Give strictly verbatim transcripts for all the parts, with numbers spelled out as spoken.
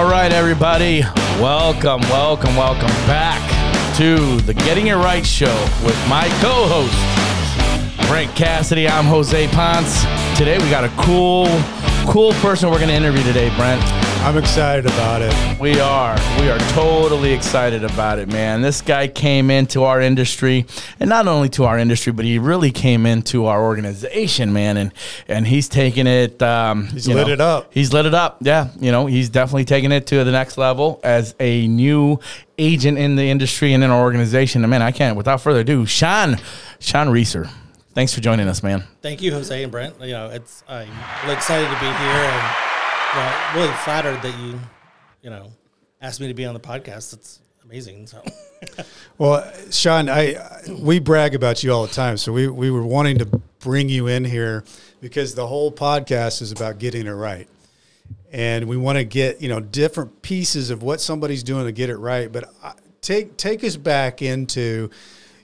All right, everybody. Welcome, welcome, welcome back to the Getting It Right show with my co-host, Brent Cassidy. I'm Jose Ponce. Today we got a cool, cool person we're going to interview today, Brent. I'm excited about it. We are. We are totally excited about it, man. This guy came into our industry, and not only to our industry, but he really came into our organization, man, and and he's taking it. Um, he's lit know, it up. He's lit it up, yeah. You know, he's definitely taking it to the next level as a new agent in the industry and in our organization. And, man, I can't, without further ado, Sean, Sean Reeser. Thanks for joining us, man. Thank you, Jose and Brent. You know, it's I'm excited to be here, and you know, really flattered that you, you know, asked me to be on the podcast. It's amazing. So, well, Sean, I we brag about you all the time, so we we were wanting to bring you in here because the whole podcast is about getting it right, and we want to get you know different pieces of what somebody's doing to get it right. But take take us back into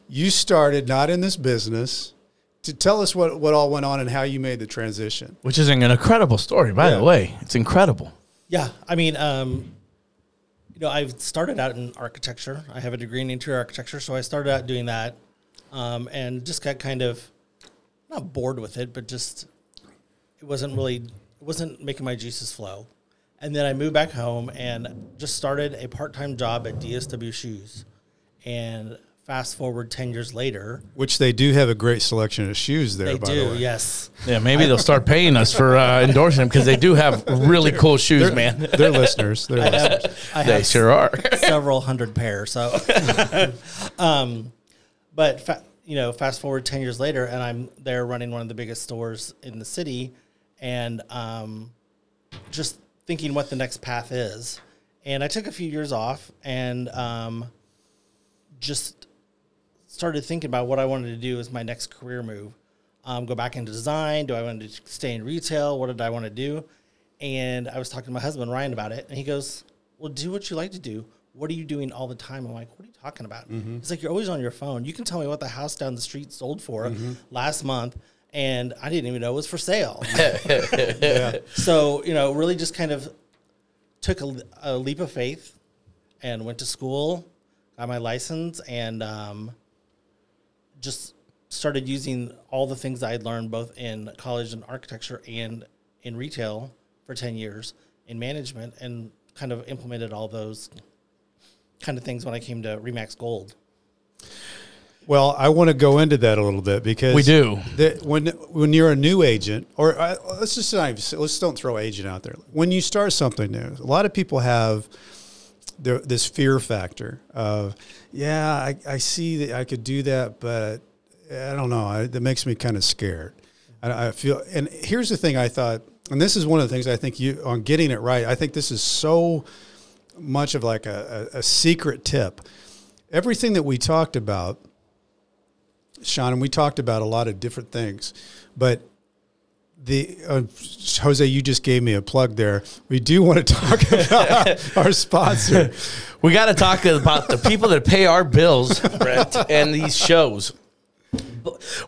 you started not in this business. To tell us what, what all went on and how you made the transition. Which is an incredible story, by yeah. the way. It's incredible. Yeah. I mean, um, you know, I've started out in architecture. I have a degree in interior architecture, so I started out doing that um, and just got kind of, not bored with it, but just, it wasn't really, it wasn't making my juices flow. And then I moved back home and just started a part-time job at D S W Shoes. And fast forward ten years later. Which they do have a great selection of shoes there, by the way. They do, yes. Yeah, maybe they'll start paying us for uh, endorsing them because they do have really cool shoes, they're, man. They're listeners. They're I listeners. Have, I they have sure are. Several hundred pairs. So, um, But, fa- you know, fast forward ten years later, and I'm there running one of the biggest stores in the city and um, just thinking what the next path is. And I took a few years off and um, just started thinking about what I wanted to do as my next career move. Um, go back into design. Do I want to stay in retail? What did I want to do? And I was talking to my husband, Ryan, about it. And he goes, well, do what you like to do. What are you doing all the time? I'm like, what are you talking about? Mm-hmm. It's like, you're always on your phone. You can tell me what the house down the street sold for mm-hmm. last month. And I didn't even know it was for sale. yeah. So, you know, really just kind of took a, a leap of faith and went to school, got my license, and, um, just started using all the things I had learned both in college and architecture and in retail for ten years in management and kind of implemented all those kind of things when I came to RE/MAX Gold. Well, I want to go into that a little bit because we do the, when, when you're a new agent or I, let's just not even, let's don't throw agent out there. When you start something new, a lot of people have There, this fear factor of, yeah, I, I see that I could do that, but I don't know. I, that makes me kind of scared. I, I feel, and here's the thing I thought, and this is one of the things I think you, on Getting It Right, I think this is so much of like a, a, a secret tip. Everything that we talked about, Sean, and we talked about a lot of different things, but The uh, Jose, you just gave me a plug there. We do want to talk about our sponsor. We got to talk about the people that pay our bills, Brent, and these shows.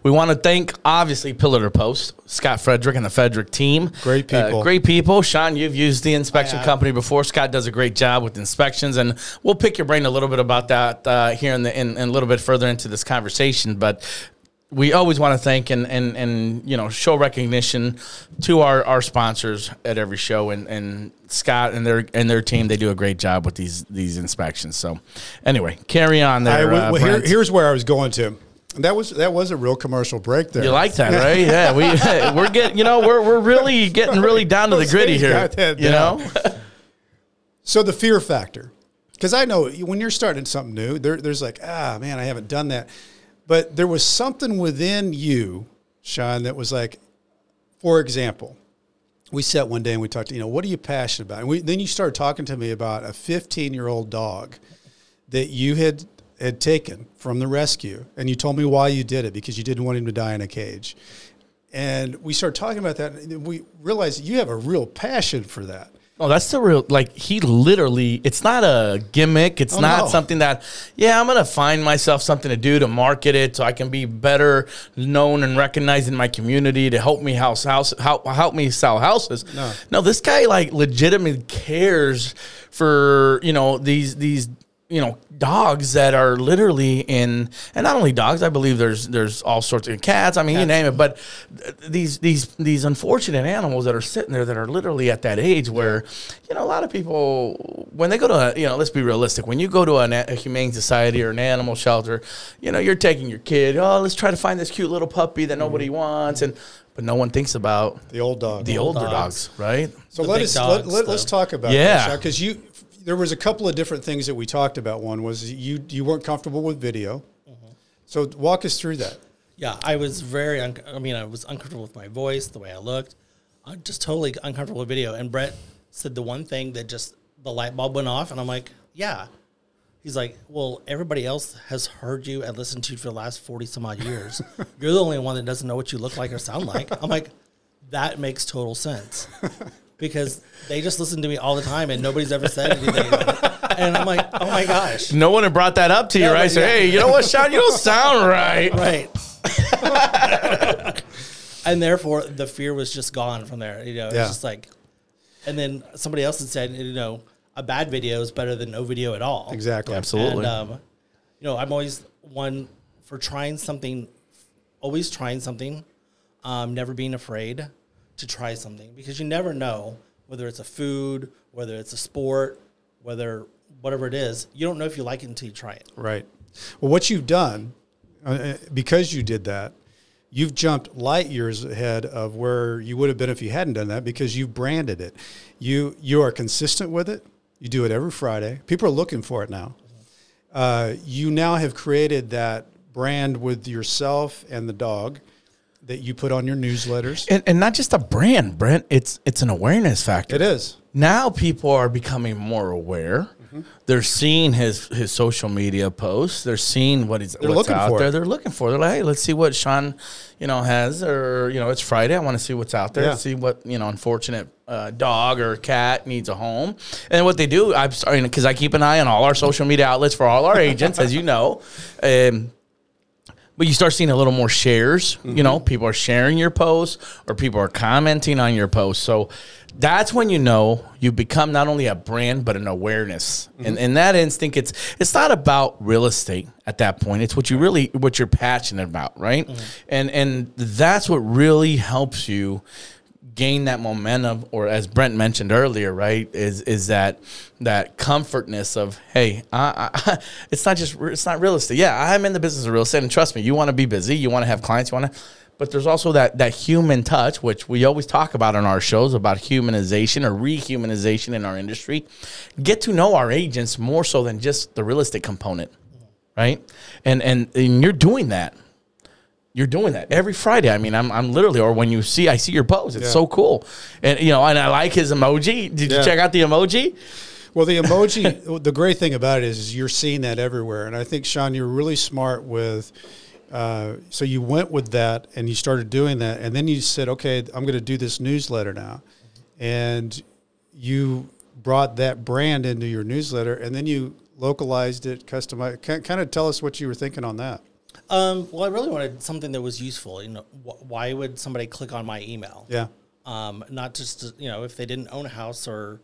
We want to thank, obviously, Pillar to Post, Scott Frederick and the Frederick team. Great people. Uh, great people. Sean, you've used the inspection company before. Scott does a great job with inspections, and we'll pick your brain a little bit about that uh, here in, the, in, in a little bit further into this conversation, but we always want to thank and, and, and you know show recognition to our, our sponsors at every show, and, and Scott and their and their team. They do a great job with these these inspections. So anyway, carry on there. I, well, uh, here, here's where I was going to. That was that was a real commercial break there. You like that, right? Yeah, we we're getting you know we're we're really getting really down to the gritty here. You know. So the fear factor, because I know when you're starting something new, there there's like ah man I haven't done that. But there was something within you, Sean, that was like, for example, we sat one day and we talked, you know, what are you passionate about? And we, then you started talking to me about a fifteen-year-old dog that you had, had taken from the rescue. And you told me why you did it, because you didn't want him to die in a cage. And we started talking about that, and we realized you have a real passion for that. Oh, that's the real, like, he literally, it's not a gimmick. It's oh, not no. something that, yeah, I'm going to find myself something to do to market it so I can be better known and recognized in my community to help me house, house, help, help me sell houses. No. no, this guy, like, legitimately cares for, you know, these, these, you know, dogs that are literally in, and not only dogs, I believe there's there's all sorts of cats. I mean, cats. You name it. But these these these unfortunate animals that are sitting there that are literally at that age where, you know, a lot of people, when they go to, a, you know, let's be realistic. When you go to an, a humane society or an animal shelter, you know, you're taking your kid. Oh, let's try to find this cute little puppy that nobody mm-hmm. wants. And but no one thinks about the old dog, the, the old older dogs, dogs right? So let us dogs, let, let, let's talk about yeah because you. There was a couple of different things that we talked about. One was you you weren't comfortable with video. Mm-hmm. So walk us through that. Yeah, I was very, un- I mean, I was uncomfortable with my voice, the way I looked. I'm just totally uncomfortable with video. And Brett said the one thing that just, the light bulb went off. And I'm like, yeah. He's like, well, everybody else has heard you and listened to you for the last forty some odd years. You're the only one that doesn't know what you look like or sound like. I'm like, that makes total sense. Because they just listen to me all the time, and nobody's ever said anything. And I'm like, oh, my gosh. No one had brought that up to you, yeah, right? So, yeah. Hey, you know what, Sean? You don't sound right. Right. And therefore, the fear was just gone from there. You know, it's yeah. just like, and then somebody else had said, you know, a bad video is better than no video at all. Exactly. Absolutely. And, um, you know, I'm always one for trying something, always trying something, um, never being afraid to try something, because you never know, whether it's a food, whether it's a sport, whether whatever it is, you don't know if you like it until you try it. Right. Well, what you've done, uh, because you did that, you've jumped light years ahead of where you would have been if you hadn't done that, because you've branded it. You you are consistent with it. You do it every Friday. People are looking for it now. Uh, you now have created that brand with yourself and the dog that you put on your newsletters. And, and not just a brand, Brent. It's it's an awareness factor. It is. Now people are becoming more aware. Mm-hmm. They're seeing his his social media posts. They're seeing what he's They're what's out there. It. They're looking for. They're like, hey, let's see what Sean, you know, has. Or, you know, it's Friday. I want to see what's out there. Yeah. See what, you know, unfortunate uh, dog or cat needs a home. And what they do, I'm sorry, because I keep an eye on all our social media outlets for all our agents, as you know. Um But you start seeing a little more shares, mm-hmm. you know, people are sharing your posts or people are commenting on your posts. So that's when you know you become not only a brand, but an awareness. Mm-hmm. And in that instinct, it's it's not about real estate at that point. It's what you really, what you're passionate about, right? Mm-hmm. And and that's what really helps you gain that momentum, or as Brent mentioned earlier, right, is is that that comfortness of, hey, I, I, it's not just it's not real estate. Yeah, I'm in the business of real estate, and trust me, you want to be busy, you want to have clients, you want to, but there's also that that human touch, which we always talk about on our shows about humanization or rehumanization in our industry. Get to know our agents more so than just the real estate component, right? And and, and you're doing that. You're doing that every Friday. I mean, I'm I'm literally, or when you see, I see your post. It's yeah. so cool. And, you know, and I like his emoji. Did yeah. you check out the emoji? Well, the emoji, the great thing about it is, is you're seeing that everywhere. And I think, Sean, you're really smart with, uh, so you went with that and you started doing that. And then you said, okay, I'm going to do this newsletter now. And you brought that brand into your newsletter, and then you localized it, customized. Can, kind of tell us what you were thinking on that. Um, well, I really wanted something that was useful. You know, wh- why would somebody click on my email? Yeah. Um, not just, to, you know, if they didn't own a house or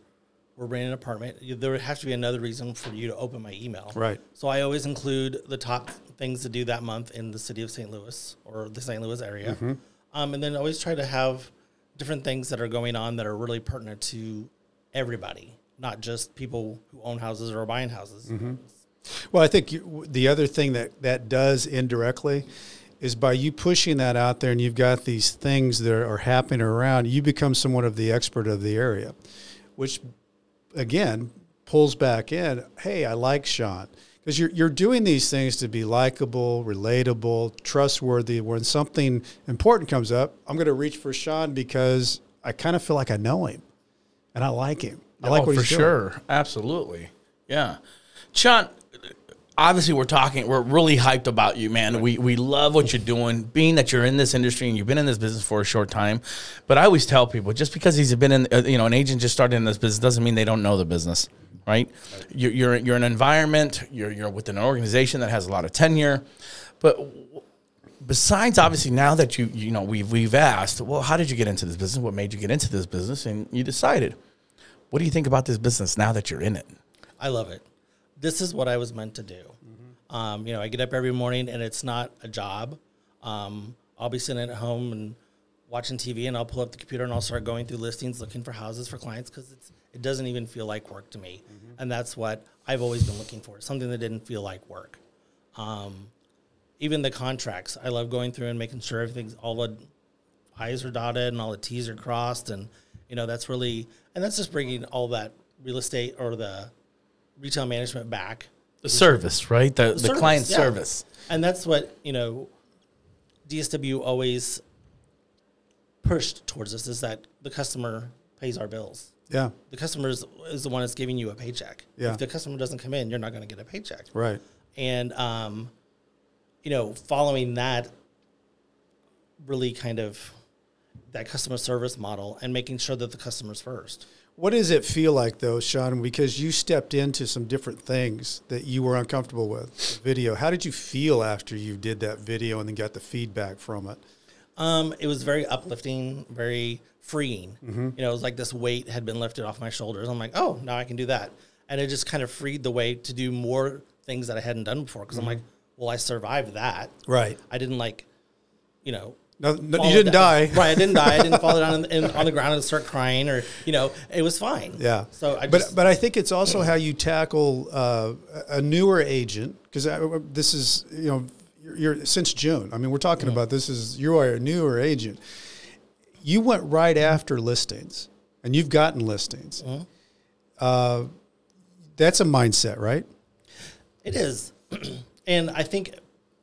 were renting an apartment, you, there would have to be another reason for you to open my email. Right. So I always include the top things to do that month in the city of Saint Louis or the Saint Louis area. Mm-hmm. Um, and then always try to have different things that are going on that are really pertinent to everybody, not just people who own houses or are buying houses. Mm-hmm. Well, I think you, the other thing that that does indirectly is by you pushing that out there, and you've got these things that are happening around, you become somewhat of the expert of the area, which, again, pulls back in. Hey, I like Sean. Because you're, you're doing these things to be likable, relatable, trustworthy. When something important comes up, I'm going to reach for Sean because I kind of feel like I know him, and I like him. I oh, like what for he's doing. Sure. Absolutely. Yeah. Sean, obviously we're talking, we're really hyped about you, man. We we love what you're doing, being that you're in this industry and you've been in this business for a short time. But I always tell people, just because he's been in, you know, an agent just started in this business doesn't mean they don't know the business, right? You're you're, you're an environment, you're you're within an organization that has a lot of tenure. But besides, obviously, now that you, you know, we've, we've asked, well, how did you get into this business? What made you get into this business? And you decided, what do you think about this business now that you're in it? I love it. This is what I was meant to do. Mm-hmm. Um, you know, I get up every morning and it's not a job. Um, I'll be sitting at home and watching T V and I'll pull up the computer and I'll start going through listings, looking for houses for clients because it's, it doesn't even feel like work to me. Mm-hmm. And that's what I've always been looking for, something that didn't feel like work. Um, even the contracts, I love going through and making sure everything's, all the I's are dotted and all the T's are crossed. And, you know, that's really, and that's just bringing all that real estate or the retail management back. The service, right? The, the service, client yeah. service. And that's what, you know, D S W always pushed towards us is that the customer pays our bills. Yeah. The customer is, is the one that's giving you a paycheck. Yeah. If the customer doesn't come in, you're not going to get a paycheck. Right. And, um, you know, following that really kind of that customer service model and making sure that the customer's first. What does it feel like, though, Sean, because you stepped into some different things that you were uncomfortable with, video. How did you feel after you did that video and then got the feedback from it? Um, it was very uplifting, very freeing. Mm-hmm. You know, it was like this weight had been lifted off my shoulders. I'm like, oh, now I can do that. And it just kind of freed the way to do more things that I hadn't done before because mm-hmm. I'm like, well, I survived that. Right. I didn't like, you know. No, no you didn't down. die. Right, I didn't die. I didn't fall down in, in, on the ground and start crying or, you know, it was fine. Yeah. So I just, but, but I think it's also how you tackle uh, a newer agent because this is, you know, you're, you're since June. I mean, we're talking mm-hmm. about this is, you are a newer agent. You went right after listings and you've gotten listings. Mm-hmm. Uh, that's a mindset, right? It is. And I think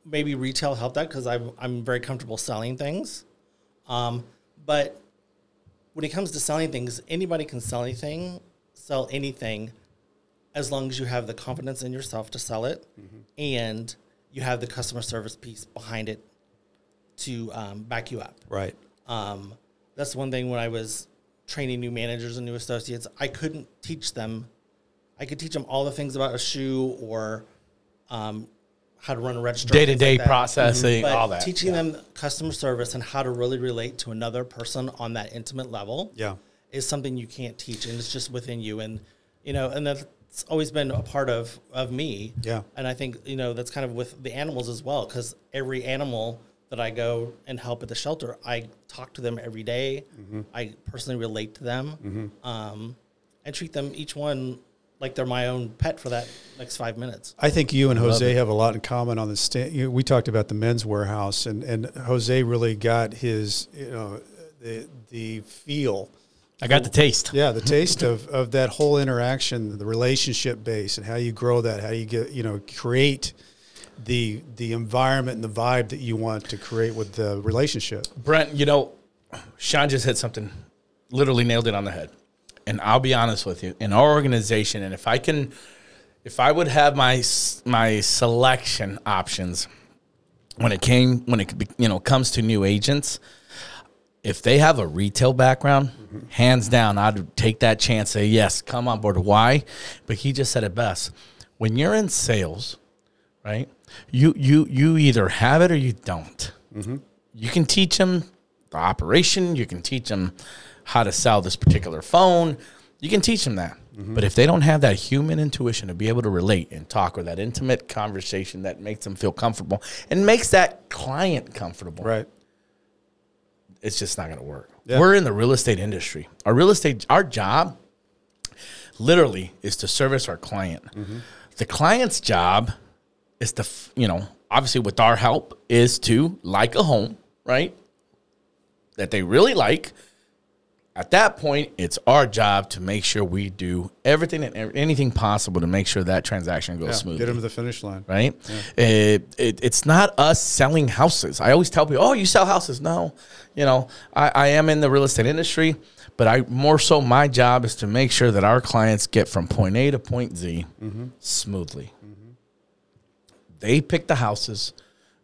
maybe retail helped that because I'm, I'm very comfortable selling things. Um, but when it comes to selling things, anybody can sell anything, sell anything as long as you have the confidence in yourself to sell it mm-hmm. and you have the customer service piece behind it to um, back you up. Right. Um, that's one thing when I was training new managers and new associates, I couldn't teach them. I could teach them all the things about a shoe or um how to run a register. Day-to-day like processing, but all that. Teaching yeah. them customer service and how to really relate to another person on that intimate level yeah. is something you can't teach, and it's just within you. And, you know, and that's always been a part of, of me. Yeah. And I think, you know, that's kind of with the animals as well, because every animal that I go and help at the shelter, I talk to them every day. Mm-hmm. I personally relate to them mm-hmm. um, and treat them, each one, like they're my own pet for that next five minutes. I think you and Jose have a lot in common on this. Sta- we talked about the men's warehouse, and, and Jose really got his, you know, the the feel. I got the taste. Yeah, the taste of, of that whole interaction, the relationship base, and how you grow that, how you get, you know, create the the environment and the vibe that you want to create with the relationship. Brent, you know, Sean just hit something, literally nailed it on the head. And I'll be honest with you, in our organization, and if I can, if I would have my my selection options when it came when it you know comes to new agents, if they have a retail background, mm-hmm. hands down, I'd take that chance. Say yes, come on board. Why? But he just said it best. When you're in sales, right? You you you either have it or you don't. Mm-hmm. You can teach them the operation. You can teach them how to sell this particular phone. You can teach them that. Mm-hmm. But if they don't have that human intuition to be able to relate and talk or that intimate conversation that makes them feel comfortable and makes that client comfortable, right? It's just not going to work. Yeah. We're in the real estate industry. Our real estate, our job literally is to service our client. Mm-hmm. The client's job is to, you know, obviously with our help is to like a home, right? That they really like. At that point, it's our job to make sure we do everything and anything possible to make sure that transaction goes yeah, smoothly. Get them to the finish line. Right? Yeah. It, it, it's not us selling houses. I always tell people, oh, you sell houses. No. You know, I, I am in the real estate industry, but I more so my job is to make sure that our clients get from point A to point Z mm-hmm. smoothly. Mm-hmm. They pick the houses.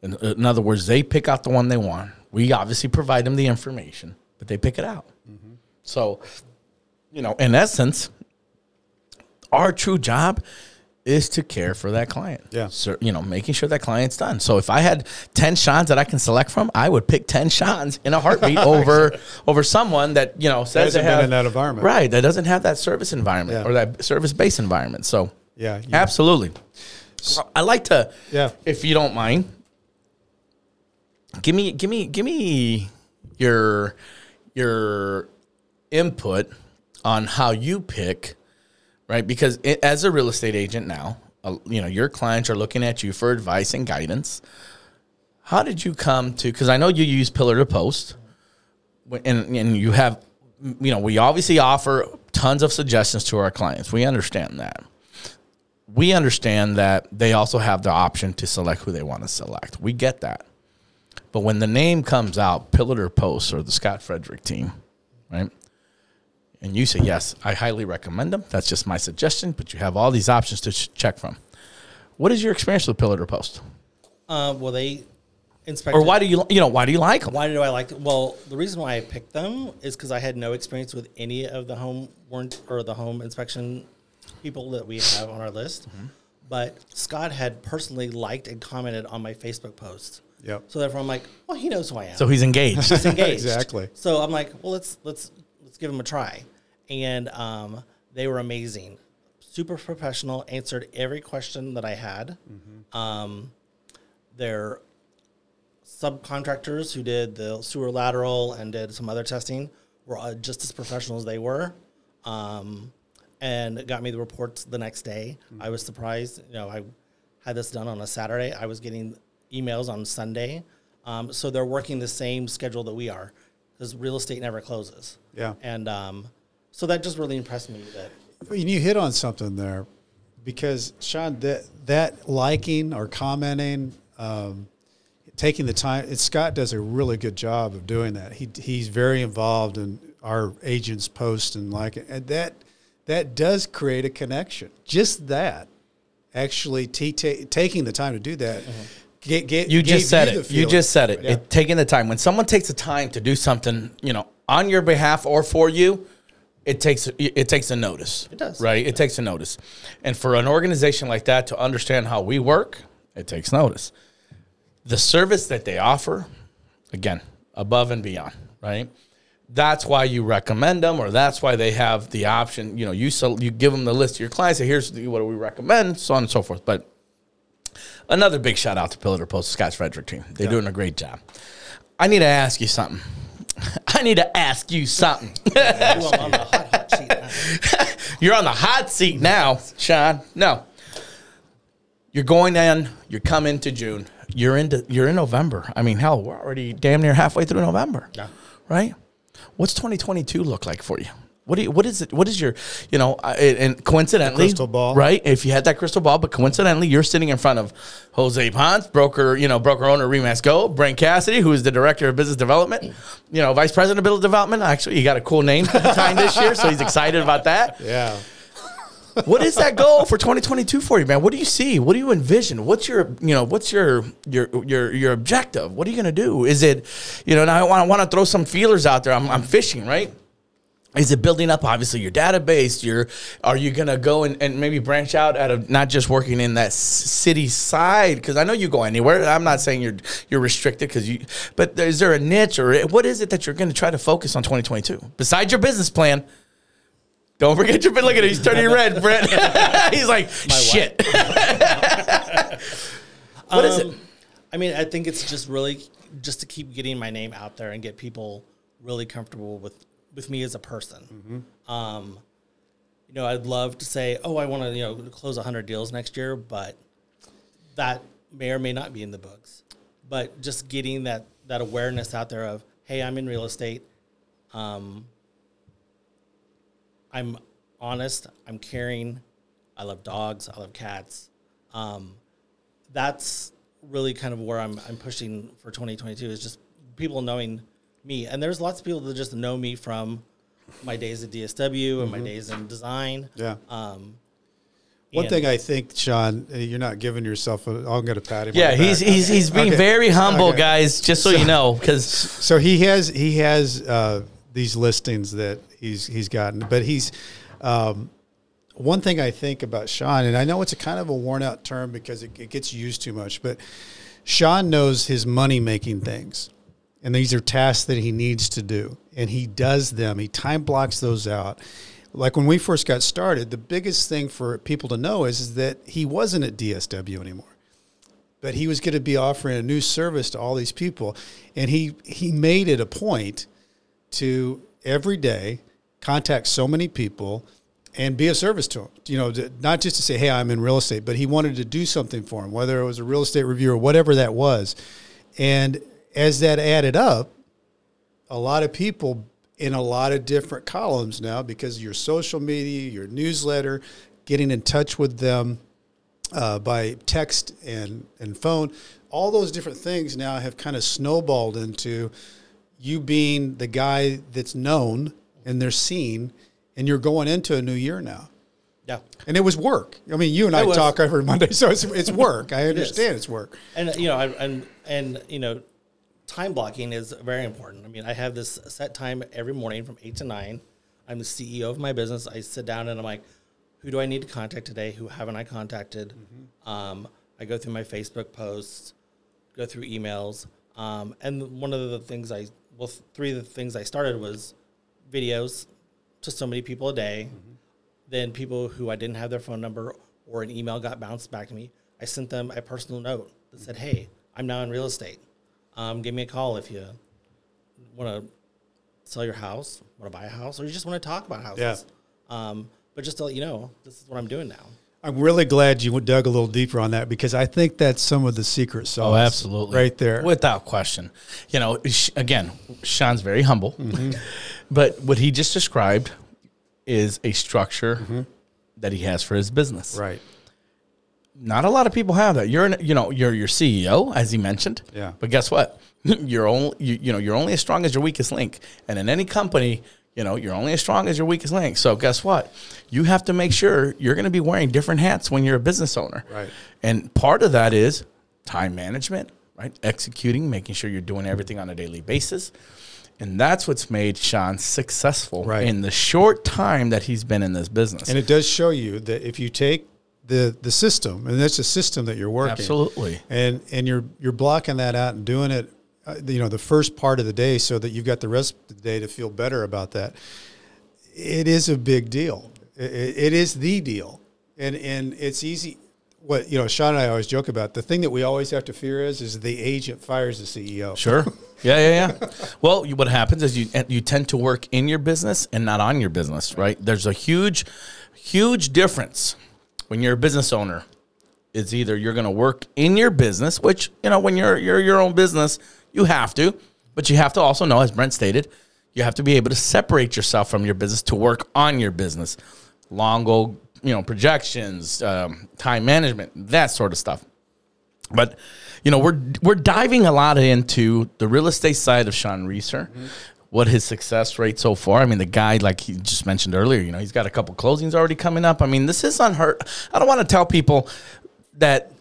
In, in other words, they pick out the one they want. We obviously provide them the information, but they pick it out. Mm-hmm. So, you know, in essence, our true job is to care for that client. Yeah. So, you know, making sure that client's done. So if I had ten Sean's that I can select from, I would pick ten Sean's in a heartbeat over over someone that, you know, says they have, been in that environment. Right. That doesn't have that service environment yeah. or that service-based environment. So, yeah, yeah. absolutely. So, I like to, yeah. if you don't mind, give me give me give me your your input on how you pick, right? Because it, as a real estate agent now, uh, you know, your clients are looking at you for advice and guidance. How did you come to, because I know you use Pillar to Post, and, and you have, you know, we obviously offer tons of suggestions to our clients. We understand that. We understand that they also have the option to select who they want to select. We get that. But when the name comes out, Pillar to Post or the Scott Frederick team, right? And you say, yes, I highly recommend them. That's just my suggestion, but you have all these options to ch- check from. What is your experience with Pillar to Post? Uh, well, they inspect. Or why do you, you know, why do you like them? Why do I like them? Well, the reason why I picked them is because I had no experience with any of the home warrant or the home inspection people that we have on our list. Mm-hmm. But Scott had personally liked and commented on my Facebook post. Yep. So therefore, I'm like, well, he knows who I am. So he's engaged. He's engaged. Exactly. So I'm like, well, let's let's let's give him a try. And um, they were amazing, super professional. Answered every question that I had. Mm-hmm. Um, their subcontractors who did the sewer lateral and did some other testing were just as professional as they were, um, and got me the reports the next day. Mm-hmm. I was surprised. You know, I had this done on a Saturday. I was getting emails on Sunday. Um, so they're working the same schedule that we are because real estate never closes. Yeah. And um, so that just really impressed me. That I mean, you hit on something there because, Sean, that, that liking or commenting, um, taking the time, it, Scott does a really good job of doing that. He He's very involved in our agents' posts and like it. And that, that does create a connection. Just that, actually t- t- taking the time to do that. Mm-hmm. Get, get, you, just you, you, you just said it. You just said it. Taking the time. When someone takes the time to do something, you know, on your behalf or for you, it takes it takes a notice. It does. Right? It takes a notice. And for an organization like that to understand how we work, it takes notice. The service that they offer, again, above and beyond, right? That's why you recommend them, or that's why they have the option. You know, you so you give them the list of your clients, say, here's what we recommend, so on and so forth. But another big shout out to Pillar to Post, Scott's Frederick team. They're yeah. doing a great job. I need to ask you something. I need to ask you something. I'm on the hot, hot seat now. You're on the hot seat now, Sean. No, you're going in. You're coming to June. You're into. You're in November. I mean, hell, we're already damn near halfway through November. Yeah. Right. What's twenty twenty-two look like for you? What do you, what is it? What is your, you know, uh, and coincidentally, crystal ball. Right? If you had that crystal ball, but coincidentally, you're sitting in front of Jose Ponce, broker, you know, broker owner, RE/MAX Gold, Brent Cassidy, who is the director of business development, you know, vice president of business development. Actually, he got a cool name for the time this year, so he's excited about that. Yeah. What is that goal for twenty twenty-two for you, man? What do you see? What do you envision? What's your, you know, what's your your your your objective? What are you gonna do? Is it, you know, now I want I want to throw some feelers out there. I'm I'm fishing, right? Is it building up, obviously, your database? Your, are you going to go and, and maybe branch out out of not just working in that city side? Because I know you go anywhere. I'm not saying you're you're restricted, because you. But is there a niche, or what is it that you're going to try to focus on twenty twenty-two? Besides your business plan, don't forget your – look at it. He's turning red, Brent. He's like, My shit. What um, is it? I mean, I think it's just really just to keep getting my name out there and get people really comfortable with – with me as a person. Mm-hmm. Um, you know, I'd love to say, oh, I want to, you know, close one hundred deals next year, but that may or may not be in the books. But just getting that, that awareness out there of, hey, I'm in real estate. Um, I'm honest. I'm caring. I love dogs. I love cats. Um, that's really kind of where I'm, I'm pushing for twenty twenty-two, is just people knowing me. And there's lots of people that just know me from my days at D S W and mm-hmm. my days in design. Yeah. Um, One and, thing I think, Sean, you're not giving yourself a, I'm going to pat him. Yeah, he's back. he's he's being okay. very humble, okay. guys. Just so, so you know, because so he has he has uh, these listings that he's he's gotten, but he's um, one thing I think about Sean, and I know it's a kind of a worn out term because it, it gets used too much, but Sean knows his money making things, and these are tasks that he needs to do, and he does them. He time blocks those out. Like when we first got started, the biggest thing for people to know is, is that he wasn't at D S W anymore, but he was going to be offering a new service to all these people. And he, he made it a point to every day contact so many people and be of service to them. You know, to, not just to say, hey, I'm in real estate, but he wanted to do something for them, whether it was a real estate review or whatever that was. And as that added up, a lot of people in a lot of different columns now because of your social media, your newsletter, getting in touch with them uh, by text and, and phone, all those different things now have kind of snowballed into you being the guy that's known and they're seen, and you're going into a new year now. Yeah. And it was work. I mean, you and I talk every Monday, so it's it's work. I understand it it's work. And, you know, I, and, and, you know, time blocking is very important. I mean, I have this set time every morning from eight to nine. I'm the C E O of my business. I sit down and I'm like, who do I need to contact today? Who haven't I contacted? Mm-hmm. Um, I go through my Facebook posts, go through emails. Um, and one of the things I, well, three of the things I started was videos to so many people a day. Mm-hmm. Then people who I didn't have their phone number or an email got bounced back to me. I sent them a personal note that said, hey, I'm now in real estate. Um, give me a call if you want to sell your house, want to buy a house, or you just want to talk about houses. Yeah. Um, but just to let you know, this is what I'm doing now. I'm really glad you dug a little deeper on that because I think that's some of the secret sauce. Oh, absolutely. Right there. Without question. You know, again, Sean's very humble. Mm-hmm. But what he just described is a structure mm-hmm. that he has for his business. Right. Not a lot of people have that. You're, an, you know, you're your C E O, as he mentioned. Yeah. But guess what? You're only, you, you know, you're only as strong as your weakest link. And in any company, you know, you're only as strong as your weakest link. So guess what? You have to make sure you're going to be wearing different hats when you're a business owner. Right. And part of that is time management, right? Executing, making sure you're doing everything on a daily basis. And that's what's made Sean successful right. in the short time that he's been in this business. And it does show you that if you take the the system, and that's the system that you're working. Absolutely. And and you're you're blocking that out and doing it, uh, you know, the first part of the day so that you've got the rest of the day to feel better about that. It is a big deal. It, it is the deal. And and it's easy. What, you know, Sean and I always joke about, the thing that we always have to fear is, is the agent fires the C E O. Sure. Yeah, yeah, yeah. Well, what happens is you you tend to work in your business and not on your business, right? There's a huge, huge difference. When you're a business owner, it's either you're going to work in your business, which, you know, when you're, you're your own business, you have to. But you have to also know, as Brent stated, you have to be able to separate yourself from your business to work on your business. Long old, you know, projections, um, time management, that sort of stuff. But, you know, we're we're diving a lot into the real estate side of Sean Reeser. Mm-hmm. What his success rate so far. I mean, the guy, like he just mentioned earlier, you know, he's got a couple closings already coming up. I mean, this is unheard. I don't want to tell people that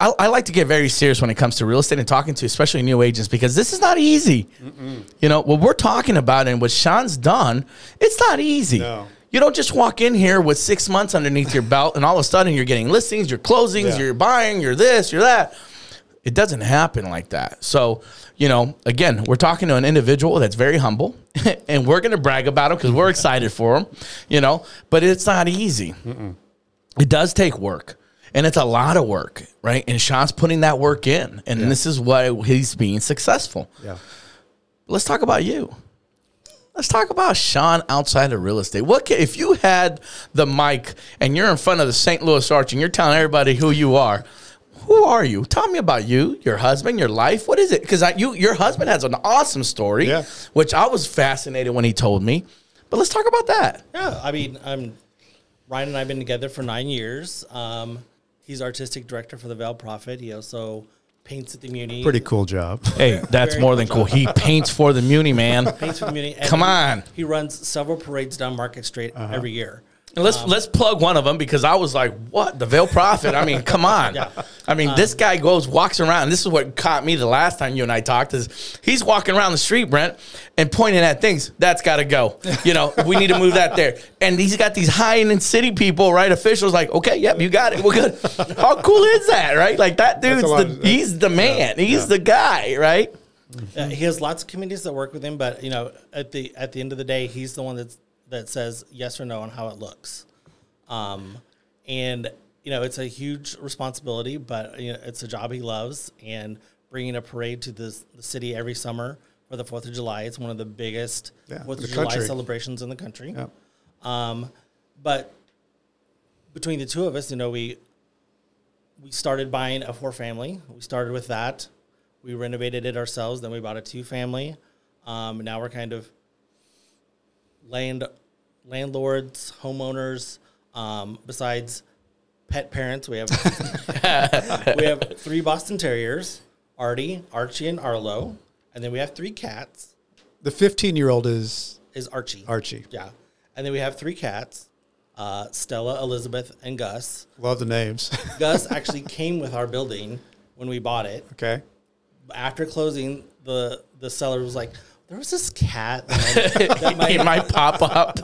I, I like to get very serious when it comes to real estate and talking to especially new agents because this is not easy. Mm-mm. You know, what we're talking about and what Sean's done, it's not easy. No. You don't just walk in here with six months underneath your belt and all of a sudden you're getting listings, you're closings, yeah. you're buying, you're this, you're that. It doesn't happen like that. So, you know, again, we're talking to an individual that's very humble, and we're going to brag about him because we're excited for him, you know, but it's not easy. Mm-mm. It does take work, and it's a lot of work, right? And Sean's putting that work in, and yeah. this is why he's being successful. Yeah. Let's talk about you. Let's talk about Sean outside of real estate. What can, if you had the mic and you're in front of the Saint Louis Arch and you're telling everybody who you are, who are you? Tell me about you, your husband, your life. What is it? Because you, your husband has an awesome story, yeah. which I was fascinated when he told me. But let's talk about that. Yeah, I mean, I'm, Ryan and I have been together for nine years. Um, he's artistic director for the Vail Profit. He also paints at the Muni. Pretty cool job. Hey, that's Very more cool than cool. Job. He paints for the Muni, man. Paints for the Muni. Come on. He runs several parades down Market Street uh-huh. every year. And let's um, let's plug one of them, because I was like, what? The Vail Profit? I mean, come on. Yeah. I mean, um, this guy goes, walks around. And this is what caught me the last time you and I talked, is he's walking around the street, Brent, and pointing at things. That's got to go. You know, we need to move that there. And he's got these high-end city people, right, officials like, okay, yep, you got it. We're good. How cool is that, right? Like, that dude's the, he's the man. Yeah, he's yeah. the guy, right? Uh, he has lots of communities that work with him, but, you know, at the at the end of the day, he's the one that's, that says yes or no on how it looks. Um, and, you know, it's a huge responsibility, but you know, it's a job he loves. And bringing a parade to this, the city every summer for the fourth of July, it's one of the biggest yeah, fourth of July celebrations in the country. Yeah. Um, but between the two of us, you know, we we started buying a four-family. We started with that. We renovated it ourselves. Then we bought a two-family. Um, now we're kind of land landlords, homeowners, um, besides pet parents, we have we have three Boston Terriers, Artie, Archie, and Arlo, and then we have three cats. The fifteen-year-old is is Archie. Archie, yeah, and then we have three cats, uh, Stella, Elizabeth, and Gus. Love the names. Gus actually came with our building when we bought it. Okay. After closing, the the seller was like, there was this cat that, that my, it might pop up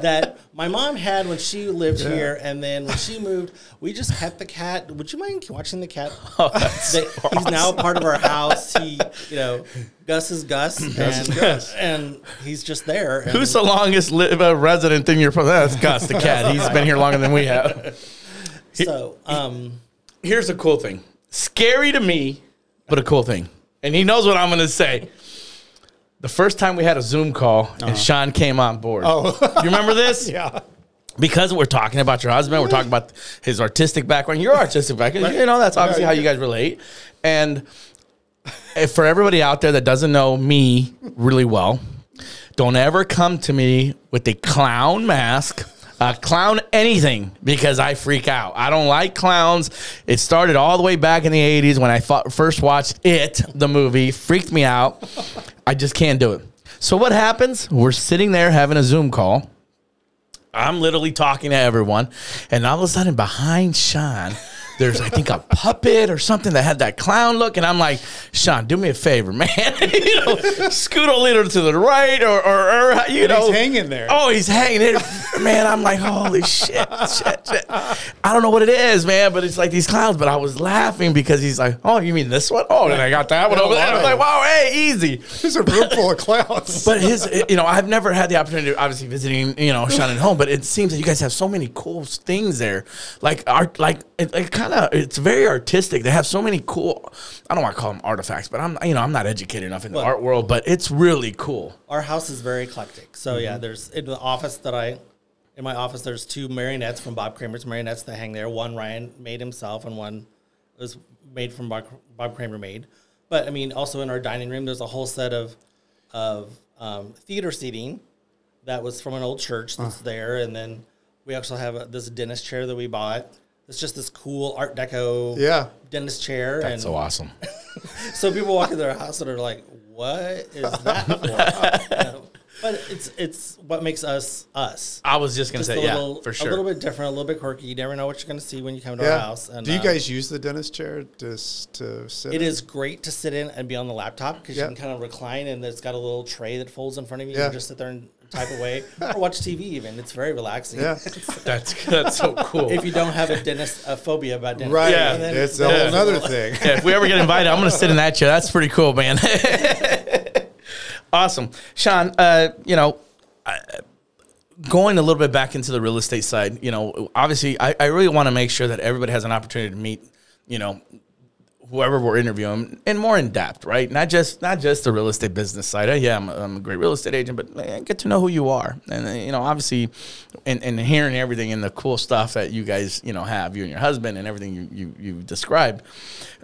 that my mom had when she lived yeah. here, and then when she moved, we just kept the cat. Would you mind watching the cat? Oh, that's they, so he's awesome. Now part of our house. He, you know, Gus is Gus, Gus and, is Gus. and he's just there. And who's the longest live, uh, resident in your? That's Gus the cat. He's been here longer than we have. So, um, here's a cool thing. Scary to me, but a cool thing. And he knows what I'm going to say. The first time we had a Zoom call uh-huh. and Sean came on board. Oh, you remember this? Yeah. Because we're talking about your husband, we're talking about his artistic background, your artistic background. Right. You know, that's obviously yeah, yeah. how you guys relate. And if for everybody out there that doesn't know me really well, don't ever come to me with a clown mask. Uh, clown anything, because I freak out. I don't like clowns. It started all the way back in the eighties when I fought, first watched It, the movie. Freaked me out. I just can't do it. So what happens? We're sitting there having a Zoom call. I'm literally talking to everyone. And all of a sudden, behind Sean, there's, I think, a puppet or something that had that clown look. And I'm like, Sean, do me a favor, man. You know, scoot a little to the right or, or, or you and know. He's hanging there. Oh, he's hanging there. Man, I'm like, holy shit, shit, shit. I don't know what it is, man, but it's like these clowns. But I was laughing because he's like, oh, you mean this one? Oh, and I got that one over there. And I'm like, wow, hey, easy. There's a room full of clowns. But his, you know, I've never had the opportunity to obviously visiting, you know, Sean at home, but it seems that you guys have so many cool things there. Like, art, like, it, it kind of, it's very artistic. They have so many cool, I don't want to call them artifacts, but I'm, you know, I'm not educated enough in well, the art world, but it's really cool. Our house is very eclectic. So mm-hmm. yeah, there's in the office that I, in my office, there's two marionettes from Bob Kramer's marionettes that hang there. One Ryan made himself, and one was made from Bob, Bob Kramer made. But I mean, also in our dining room, there's a whole set of of um, theater seating that was from an old church that's uh. there, and then we also have a, this dentist chair that we bought. It's just this cool Art Deco yeah. dentist chair. That's and so awesome. So people walk into their house and are like, what is that for? You know? But it's it's what makes us us. I was just going to say, yeah, little, for sure. A little bit different, a little bit quirky. You never know what you're going to see when you come to yeah. our house. And, Do you uh, guys use the dentist chair just to sit it in? It is great to sit in and be on the laptop because yep. you can kind of recline, and it's got a little tray that folds in front of you. Yeah. You can just sit there and type away or watch T V even. It's very relaxing. Yeah. that's that's so cool. If you don't have a dentist a phobia about dentistry. Right. Yeah. Then it's then a whole other thing. Yeah, if we ever get invited, I'm going to sit in that chair. That's pretty cool, man. Awesome. Sean, uh, you know, I, going a little bit back into the real estate side, you know, obviously I, I really want to make sure that everybody has an opportunity to meet, you know, whoever we're interviewing, and more in depth, right? Not just not just the real estate business side. Yeah, I'm a, I'm a great real estate agent, but man, get to know who you are, and you know, obviously, and, and hearing everything and the cool stuff that you guys, you know, have you and your husband and everything you you you described.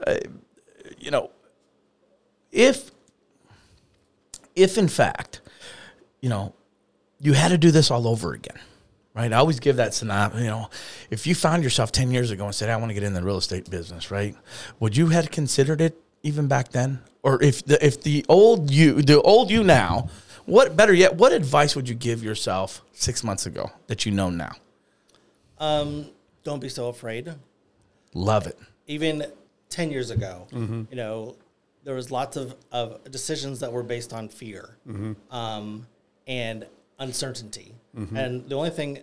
Uh, you know, if if in fact, you know, you had to do this all over again. Right, I always give that synopsis. You know, if you found yourself ten years ago and said, "I want to get in the real estate business," right? Would you have considered it even back then, or if the, if the old you, the old you now, what better yet, what advice would you give yourself six months ago that you know now? Um, don't be so afraid. Love it. Even ten years ago, mm-hmm. you know, there was lots of, of decisions that were based on fear mm-hmm. um, and uncertainty. Mm-hmm. And the only thing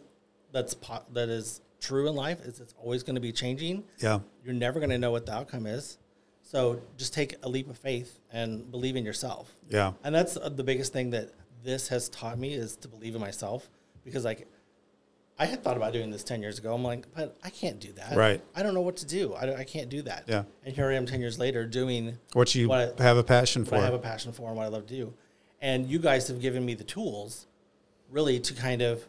that's po- that is true in life is it's always going to be changing. Yeah. You're never going to know what the outcome is. So just take a leap of faith and believe in yourself. Yeah. And that's the biggest thing that this has taught me is to believe in myself, because like I had thought about doing this ten years ago. I'm like, but I can't do that. Right. I don't know what to do. I, I can't do that. Yeah. And here I am ten years later doing what you what I, have a passion for. I have a passion for and what I love to do. And you guys have given me the tools really to kind of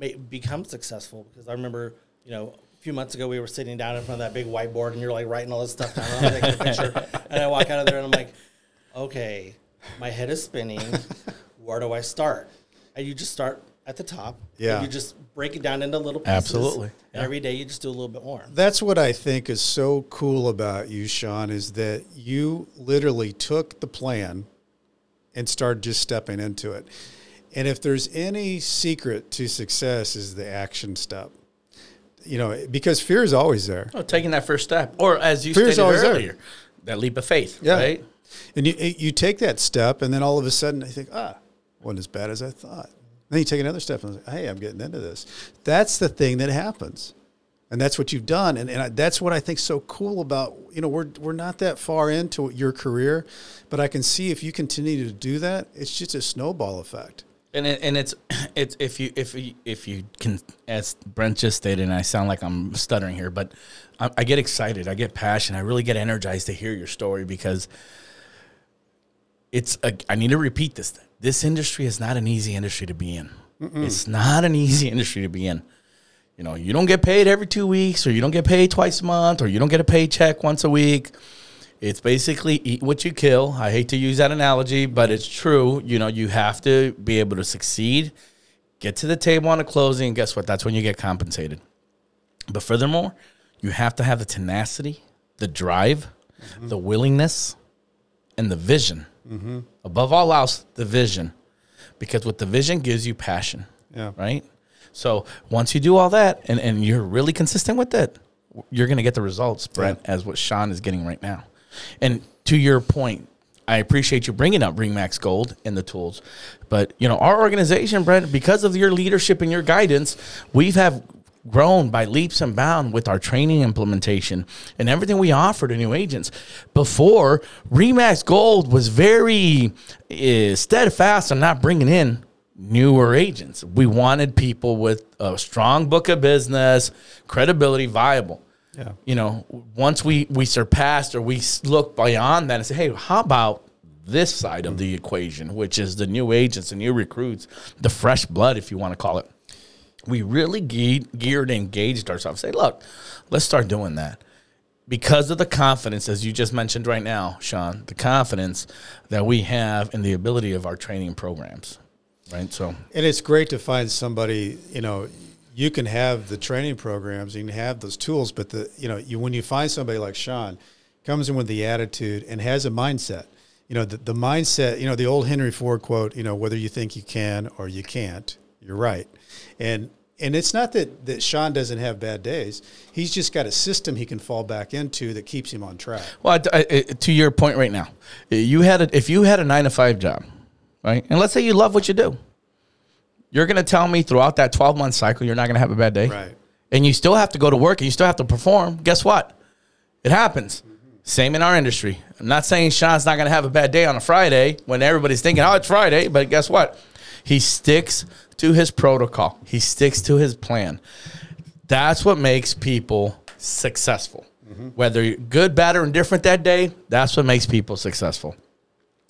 make, become successful, because I remember, you know, few months ago we were sitting down in front of that big whiteboard and you're like writing all this stuff down and I'm taking a picture and I walk out of there and I'm like, okay, my head is spinning. Where do I start? And you just start at the top. Yeah. And you just break it down into little pieces. Absolutely. And yeah. every day you just do a little bit more. That's what I think is so cool about you, Sean, is that you literally took the plan and started just stepping into it. And if there's any secret to success, is the action step. You know, because fear is always there. Oh, taking that first step, or as you fear stated earlier, there. That leap of faith, yeah. right? And you you take that step, and then all of a sudden, I think, ah, wasn't as bad as I thought. And then you take another step, and I was like, hey, I'm getting into this. That's the thing that happens, and that's what you've done, and and I, that's what I think's so cool about. You know, we're we're not that far into your career, but I can see if you continue to do that, it's just a snowball effect. And it, and it's it's if you if you, if you can, as Brent just stated, and I sound like I'm stuttering here, but I, I get excited, I get passionate, I really get energized to hear your story, because it's a, I need to repeat this: this industry is not an easy industry to be in. Mm-mm. It's not an easy industry to be in. You know, you don't get paid every two weeks, or you don't get paid twice a month, or you don't get a paycheck once a week. It's basically eat what you kill. I hate to use that analogy, but it's true. You know, you have to be able to succeed, get to the table on a closing, and guess what? That's when you get compensated. But furthermore, you have to have the tenacity, the drive, mm-hmm. the willingness, and the vision. Mm-hmm. Above all else, the vision. Because what the vision gives you passion, yeah. right? So once you do all that and, and you're really consistent with it, you're going to get the results, Brent, yeah. as what Sean is getting right now. And to your point, I appreciate you bringing up RE/MAX Gold and the tools. But, you know, our organization, Brent, because of your leadership and your guidance, we've have grown by leaps and bounds with our training implementation and everything we offer to new agents. Before, RE/MAX Gold was very uh, steadfast on not bringing in newer agents. We wanted people with a strong book of business, credibility, viable. Yeah. You know, once we, we surpassed or we looked beyond that and said, hey, how about this side of the equation, which is the new agents, the new recruits, the fresh blood, if you want to call it. We really ge- geared and engaged ourselves. Say, look, let's start doing that. Because of the confidence, as you just mentioned right now, Sean, the confidence that we have in the ability of our training programs. Right. So, and it's great to find somebody, you know, you can have the training programs, you can have those tools, but the you know you when you find somebody like Sean, comes in with the attitude and has a mindset. You know the, the mindset. You know the old Henry Ford quote. You know whether you think you can or you can't, you're right. And and it's not that that Sean doesn't have bad days. He's just got a system he can fall back into that keeps him on track. Well, I, I, to your point right now, you had a, if you had a nine to five job, right? And let's say you love what you do. You're going to tell me throughout that twelve-month cycle you're not going to have a bad day. Right. And you still have to go to work and you still have to perform. Guess what? It happens. Mm-hmm. Same in our industry. I'm not saying Sean's not going to have a bad day on a Friday when everybody's thinking, oh, it's Friday. But guess what? He sticks to his protocol. He sticks to his plan. That's what makes people successful. Mm-hmm. Whether you're good, bad, or indifferent that day, that's what makes people successful,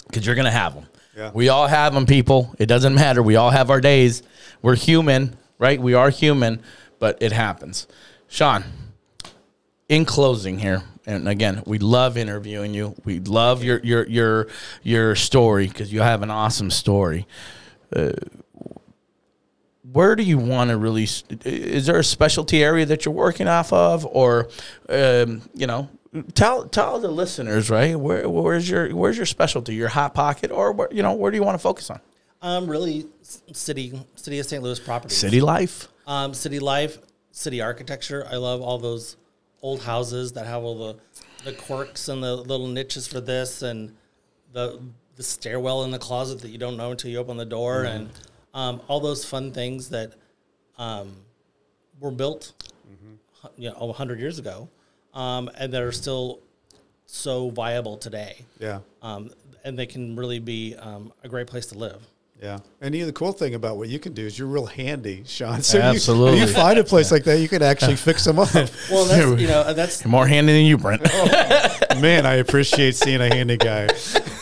because you're going to have them. Yeah. We all have them, people. It doesn't matter. We all have our days. We're human, right? We are human, but it happens. Sean, in closing here, and again, we love interviewing you. We love your your your your story, because you have an awesome story. Uh, where do you want to really? Is there a specialty area that you're working off of, or um, you know? Tell tell the listeners, right? Where where's your where's your specialty? Your hot pocket, or where, you know, where do you want to focus on? Um, really, city city of Saint Louis property, city life, um, city life, city architecture. I love all those old houses that have all the the quirks and the little niches for this, and the the stairwell in the closet that you don't know until you open the door, mm-hmm. and um, all those fun things that um, were built, mm-hmm. you know, one hundred years ago, um, and that are still so viable today. Yeah. Um, and they can really be um, a great place to live. Yeah. And the cool thing about what you can do is you're real handy, Sean. So absolutely. You, if you find a place yeah. like that, you can actually fix them up. Well, that's, you know, that's... You're more handy than you, Brent. Oh. Man, I appreciate seeing a handy guy.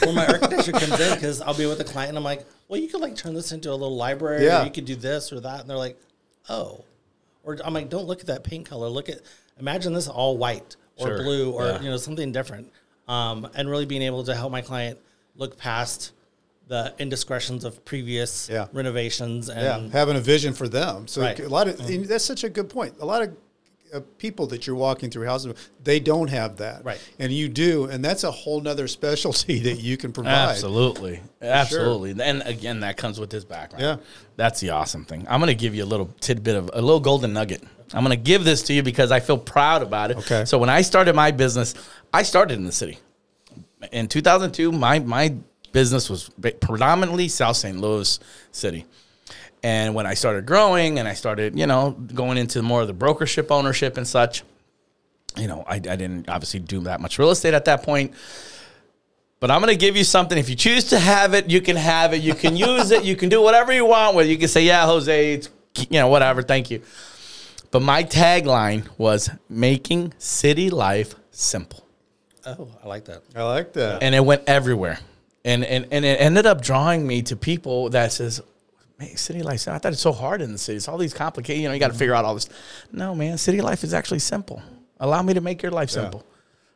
Well, my architecture comes in because I'll be with a client and I'm like, well, you could like turn this into a little library, yeah. or you could do this or that. And they're like, oh. Or I'm like, don't look at that pink color. Look at, imagine this all white or sure. blue or, yeah. you know, something different. Um, and really being able to help my client look past the indiscretions of previous yeah. renovations, and yeah. having a vision for them. So right. a lot of mm-hmm. that's such a good point. A lot of uh, people that you're walking through houses, they don't have that, right? And you do, and that's a whole nother specialty that you can provide. Absolutely, absolutely. Sure. And again, that comes with this background. Yeah, that's the awesome thing. I'm going to give you a little tidbit of a little golden nugget. I'm going to give this to you because I feel proud about it. Okay. So when I started my business, I started in the city in two thousand two. My my business was predominantly South Saint Louis city. And when I started growing and I started, you know, going into more of the brokership ownership and such, you know, I, I didn't obviously do that much real estate at that point. But I'm going to give you something. If you choose to have it, you can have it. You can use it. You can do whatever you want with it. You can say, yeah, Jose, it's, you know, whatever. Thank you. But my tagline was making city life simple. Oh, I like that. I like that. And it went everywhere. And, and and it ended up drawing me to people that says, man, city life, I thought it's so hard in the city. It's all these complicated, you know, you got to figure out all this. No, man, city life is actually simple. Allow me to make your life simple,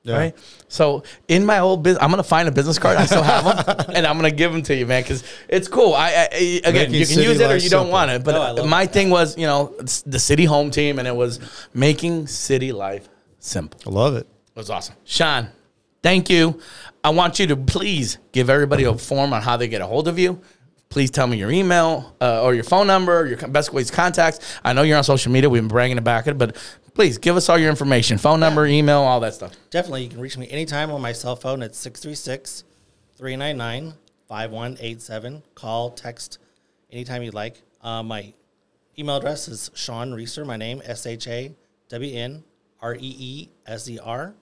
yeah. Yeah. right? So in my old business, I'm going to find a business card. I still have them, and I'm going to give them to you, man, because it's cool. I, I Again, making you can use it or you simple. Don't want it. But no, my that. Thing was, you know, the city home team, and it was making city life simple. I love it. It was awesome. Sean, thank you. I want you to please give everybody a form on how they get a hold of you. Please tell me your email uh, or your phone number, your best ways to contact. I know you're on social media. We've been bragging about it, but please give us all your information, phone number, email, all that stuff. Definitely. You can reach me anytime on my cell phone at six three six, three nine nine, five one eight seven. Call, text, anytime you'd like. Uh, my email address is Sean Reeser. My name, S H A W N R E E S E R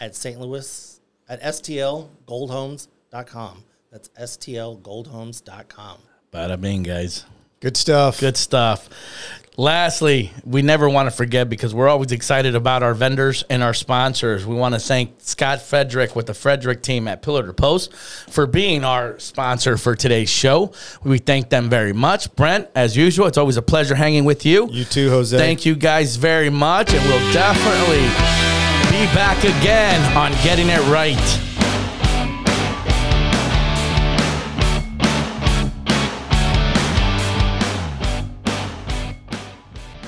at Saint Louis, at S T L gold homes dot com. That's S T L gold homes dot com. Bada bing, guys. Good stuff. Good stuff. Lastly, we never want to forget, because we're always excited about our vendors and our sponsors. We want to thank Scott Frederick with the Frederick team at Pillar to Post for being our sponsor for today's show. We thank them very much. Brent, as usual, it's always a pleasure hanging with you. You too, Jose. Thank you guys very much, and we'll definitely... be back again on Getting It Right.